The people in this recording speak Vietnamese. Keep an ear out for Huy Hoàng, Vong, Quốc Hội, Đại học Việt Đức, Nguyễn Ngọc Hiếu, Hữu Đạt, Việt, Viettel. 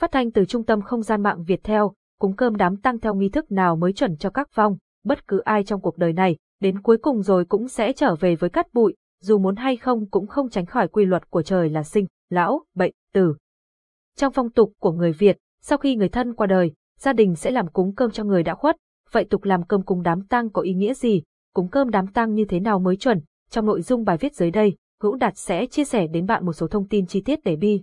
phát thanh từ Trung tâm Không gian mạng Viettel. Cúng cơm đám tang theo nghi thức nào mới chuẩn cho các vong? Bất cứ ai trong cuộc đời này, đến cuối cùng rồi cũng sẽ trở về với cát bụi, dù muốn hay không cũng không tránh khỏi quy luật của trời là sinh, lão, bệnh, tử. Trong phong tục của người Việt, sau khi người thân qua đời, gia đình sẽ làm cúng cơm cho người đã khuất. Vậy tục làm cơm cúng đám tang có ý nghĩa gì? Cúng cơm đám tang như thế nào mới chuẩn? Trong nội dung bài viết dưới đây, Hữu Đạt sẽ chia sẻ đến bạn một số thông tin chi tiết để bi.